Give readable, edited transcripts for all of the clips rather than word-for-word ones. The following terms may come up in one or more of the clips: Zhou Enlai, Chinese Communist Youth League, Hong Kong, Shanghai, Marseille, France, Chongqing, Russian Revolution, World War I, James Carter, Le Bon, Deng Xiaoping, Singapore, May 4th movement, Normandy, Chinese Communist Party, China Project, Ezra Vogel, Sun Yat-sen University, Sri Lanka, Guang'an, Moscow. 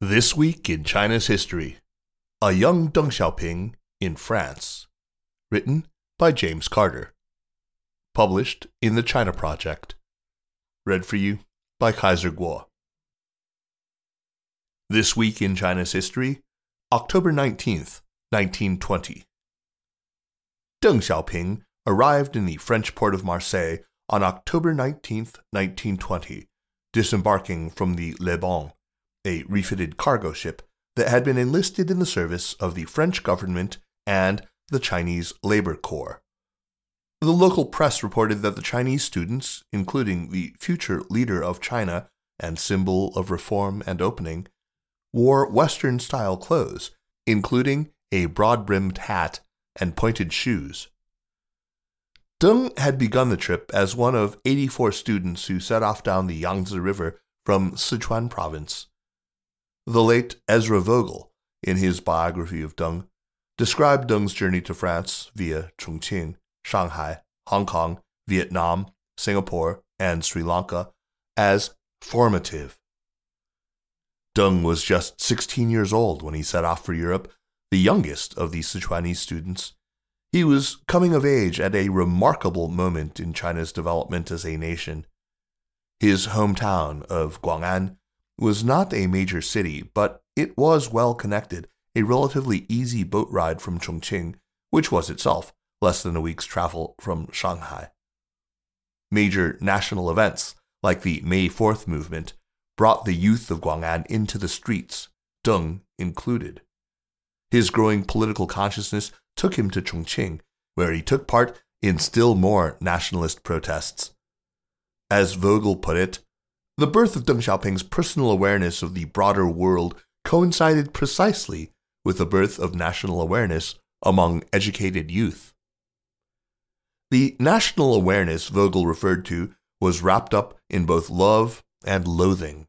This week in China's history, a young Deng Xiaoping in France, written by James Carter, published in the China Project, read for you by Kaiser Kuo. This week in China's history, October 19th, 1920. Deng Xiaoping arrived in the French port of Marseille on October 19th, 1920, disembarking from the Le Bon, a refitted cargo ship that had been enlisted in the service of the French government and the Chinese Labor Corps. The local press reported that the Chinese students, including the future leader of China and symbol of reform and opening, wore Western-style clothes, including a broad-brimmed hat and pointed shoes. Deng had begun the trip as one of 84 students who set off down the Yangtze River from Sichuan Province. The late Ezra Vogel, in his biography of Deng, described Deng's journey to France via Chongqing, Shanghai, Hong Kong, Vietnam, Singapore, and Sri Lanka as formative. Deng was just 16 years old when he set off for Europe, the youngest of the Sichuanese students. He was coming of age at a remarkable moment in China's development as a nation. His hometown of Guang'an was not a major city, but it was well connected, a relatively easy boat ride from Chongqing, which was itself less than a week's travel from Shanghai. Major national events, like the May 4th movement, brought the youth of Guang'an into the streets, Deng included. His growing political consciousness took him to Chongqing, where he took part in still more nationalist protests. As Vogel put it, the birth of Deng Xiaoping's personal awareness of the broader world coincided precisely with the birth of national awareness among educated youth. The national awareness Vogel referred to was wrapped up in both love and loathing.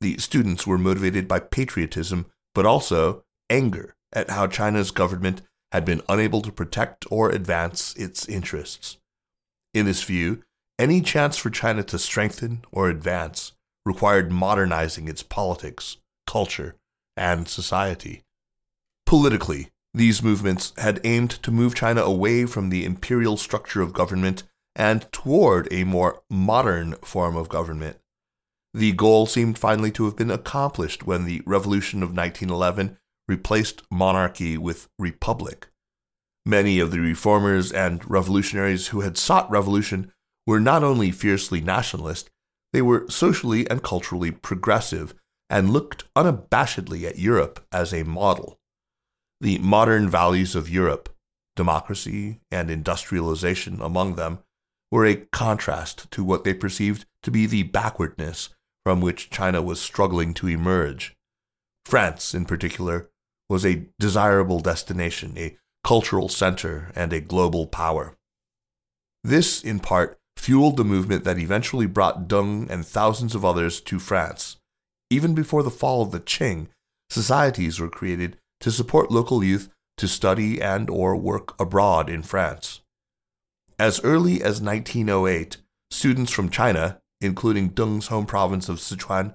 The students were motivated by patriotism, but also anger at how China's government had been unable to protect or advance its interests. In this view, any chance for China to strengthen or advance required modernizing its politics, culture, and society. Politically, these movements had aimed to move China away from the imperial structure of government and toward a more modern form of government. The goal seemed finally to have been accomplished when the Revolution of 1911 replaced monarchy with republic. Many of the reformers and revolutionaries who had sought revolution were not only fiercely nationalist, they were socially and culturally progressive and looked unabashedly at Europe as a model. The modern values of Europe, democracy and industrialization among them, were a contrast to what they perceived to be the backwardness from which China was struggling to emerge. France, in particular, was a desirable destination, a cultural center, and a global power. This, in part, fueled the movement that eventually brought Deng and thousands of others to France. Even before the fall of the Qing, societies were created to support local youth to study and or work abroad in France. As early as 1908, students from China, including Deng's home province of Sichuan,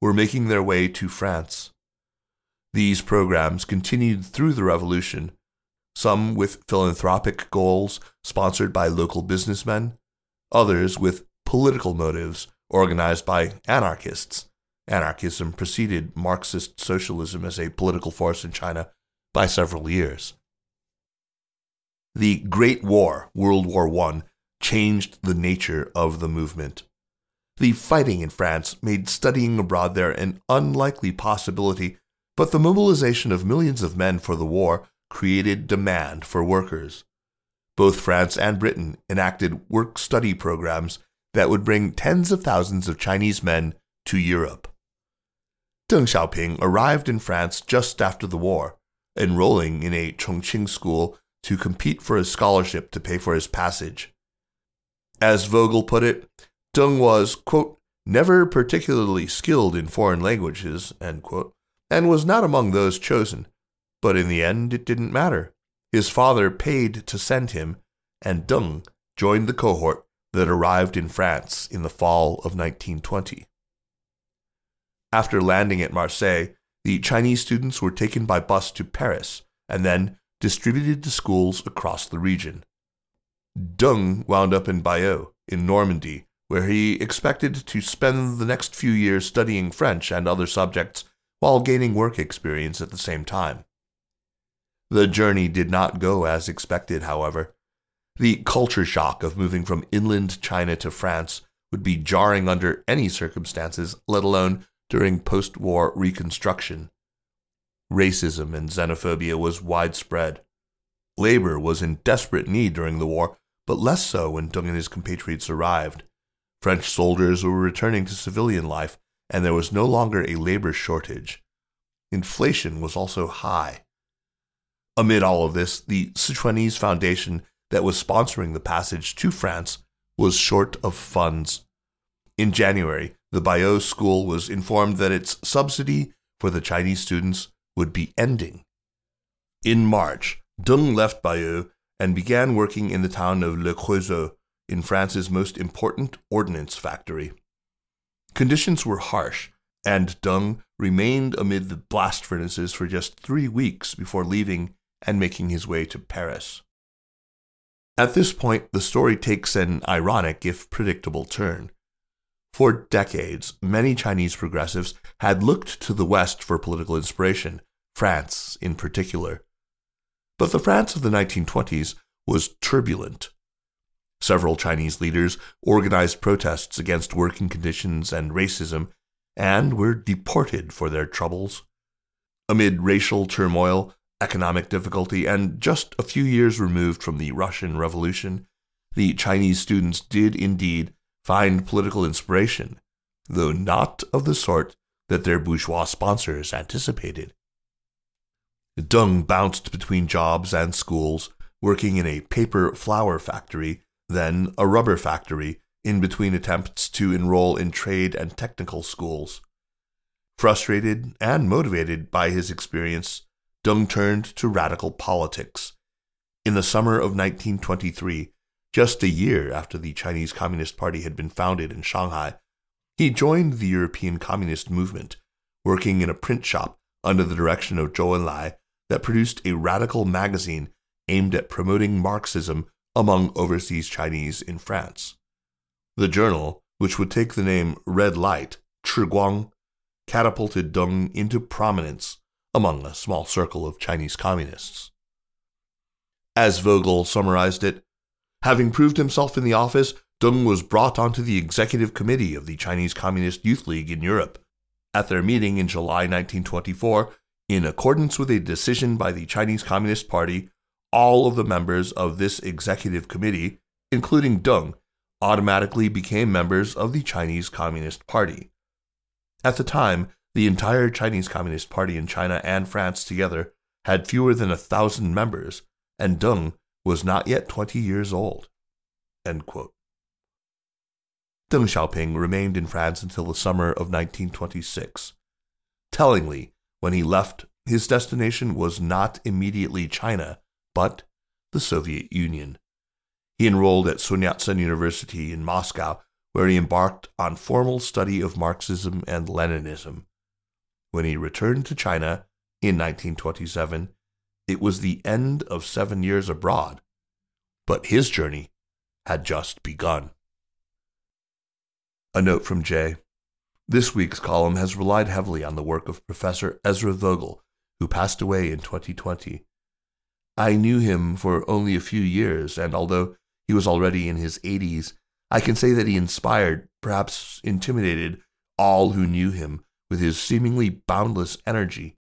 were making their way to France. These programs continued through the revolution, some with philanthropic goals sponsored by local businessmen, others with political motives organized by anarchists. Anarchism preceded Marxist socialism as a political force in China by several years. The Great War, World War I, changed the nature of the movement. The fighting in France made studying abroad there an unlikely possibility, but the mobilization of millions of men for the war created demand for workers. Both France and Britain enacted work-study programs that would bring tens of thousands of Chinese men to Europe. Deng Xiaoping arrived in France just after the war, enrolling in a Chongqing school to compete for his scholarship to pay for his passage. As Vogel put it, Deng was, quote, never particularly skilled in foreign languages, end quote, and was not among those chosen, but in the end it didn't matter. His father paid to send him, and Deng joined the cohort that arrived in France in the fall of 1920. After landing at Marseille, the Chinese students were taken by bus to Paris and then distributed to schools across the region. Deng wound up in Bayeux, in Normandy, where he expected to spend the next few years studying French and other subjects while gaining work experience at the same time. The journey did not go as expected, however. The culture shock of moving from inland China to France would be jarring under any circumstances, let alone during post-war reconstruction. Racism and xenophobia was widespread. Labor was in desperate need during the war, but less so when Deng and his compatriots arrived. French soldiers were returning to civilian life, and there was no longer a labor shortage. Inflation was also high. Amid all of this, the Sichuanese foundation that was sponsoring the passage to France was short of funds. In January, the Bayeux school was informed that its subsidy for the Chinese students would be ending. In March, Deng left Bayeux and began working in the town of Le Creusot, in France's most important ordnance factory. Conditions were harsh, and Deng remained amid the blast furnaces for just 3 weeks before leaving and making his way to Paris. At this point, the story takes an ironic, if predictable, turn. For decades, many Chinese progressives had looked to the West for political inspiration, France in particular. But the France of the 1920s was turbulent. Several Chinese leaders organized protests against working conditions and racism, and were deported for their troubles. Amid racial turmoil, economic difficulty, and just a few years removed from the Russian Revolution, the Chinese students did indeed find political inspiration, though not of the sort that their bourgeois sponsors anticipated. Deng bounced between jobs and schools, working in a paper flour factory, then a rubber factory, in between attempts to enroll in trade and technical schools. Frustrated and motivated by his experience, Deng turned to radical politics. In the summer of 1923, just a year after the Chinese Communist Party had been founded in Shanghai, he joined the European Communist movement, working in a print shop under the direction of Zhou Enlai that produced a radical magazine aimed at promoting Marxism among overseas Chinese in France. The journal, which would take the name Red Light Chiguang, catapulted Deng into prominence among a small circle of Chinese communists. As Vogel summarized it, having proved himself in the office, Deng was brought onto the executive committee of the Chinese Communist Youth League in Europe. At their meeting in July 1924, in accordance with a decision by the Chinese Communist Party, all of the members of this executive committee, including Deng, automatically became members of the Chinese Communist Party. At the time, the entire Chinese Communist Party in China and France together had fewer than 1,000 members, and Deng was not yet 20 years old. End quote. Deng Xiaoping remained in France until the summer of 1926. Tellingly, when he left, his destination was not immediately China, but the Soviet Union. He enrolled at Sun Yat-sen University in Moscow, where he embarked on formal study of Marxism and Leninism. When he returned to China in 1927, it was the end of 7 years abroad, but his journey had just begun. A note from Jay. This week's column has relied heavily on the work of Professor Ezra Vogel, who passed away in 2020. I knew him for only a few years, and although he was already in his 80s, I can say that he inspired, perhaps intimidated, all who knew him with his seemingly boundless energy.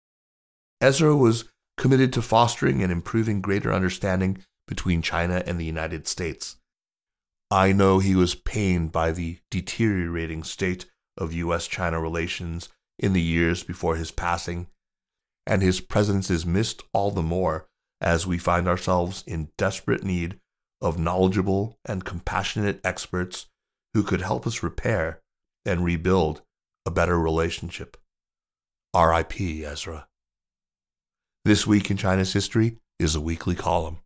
Ezra was committed to fostering and improving greater understanding between China and the United States. I know he was pained by the deteriorating state of U.S.-China relations in the years before his passing, and his presence is missed all the more as we find ourselves in desperate need of knowledgeable and compassionate experts who could help us repair and rebuild a better relationship. R.I.P. Ezra. This Week in China's History is a weekly column.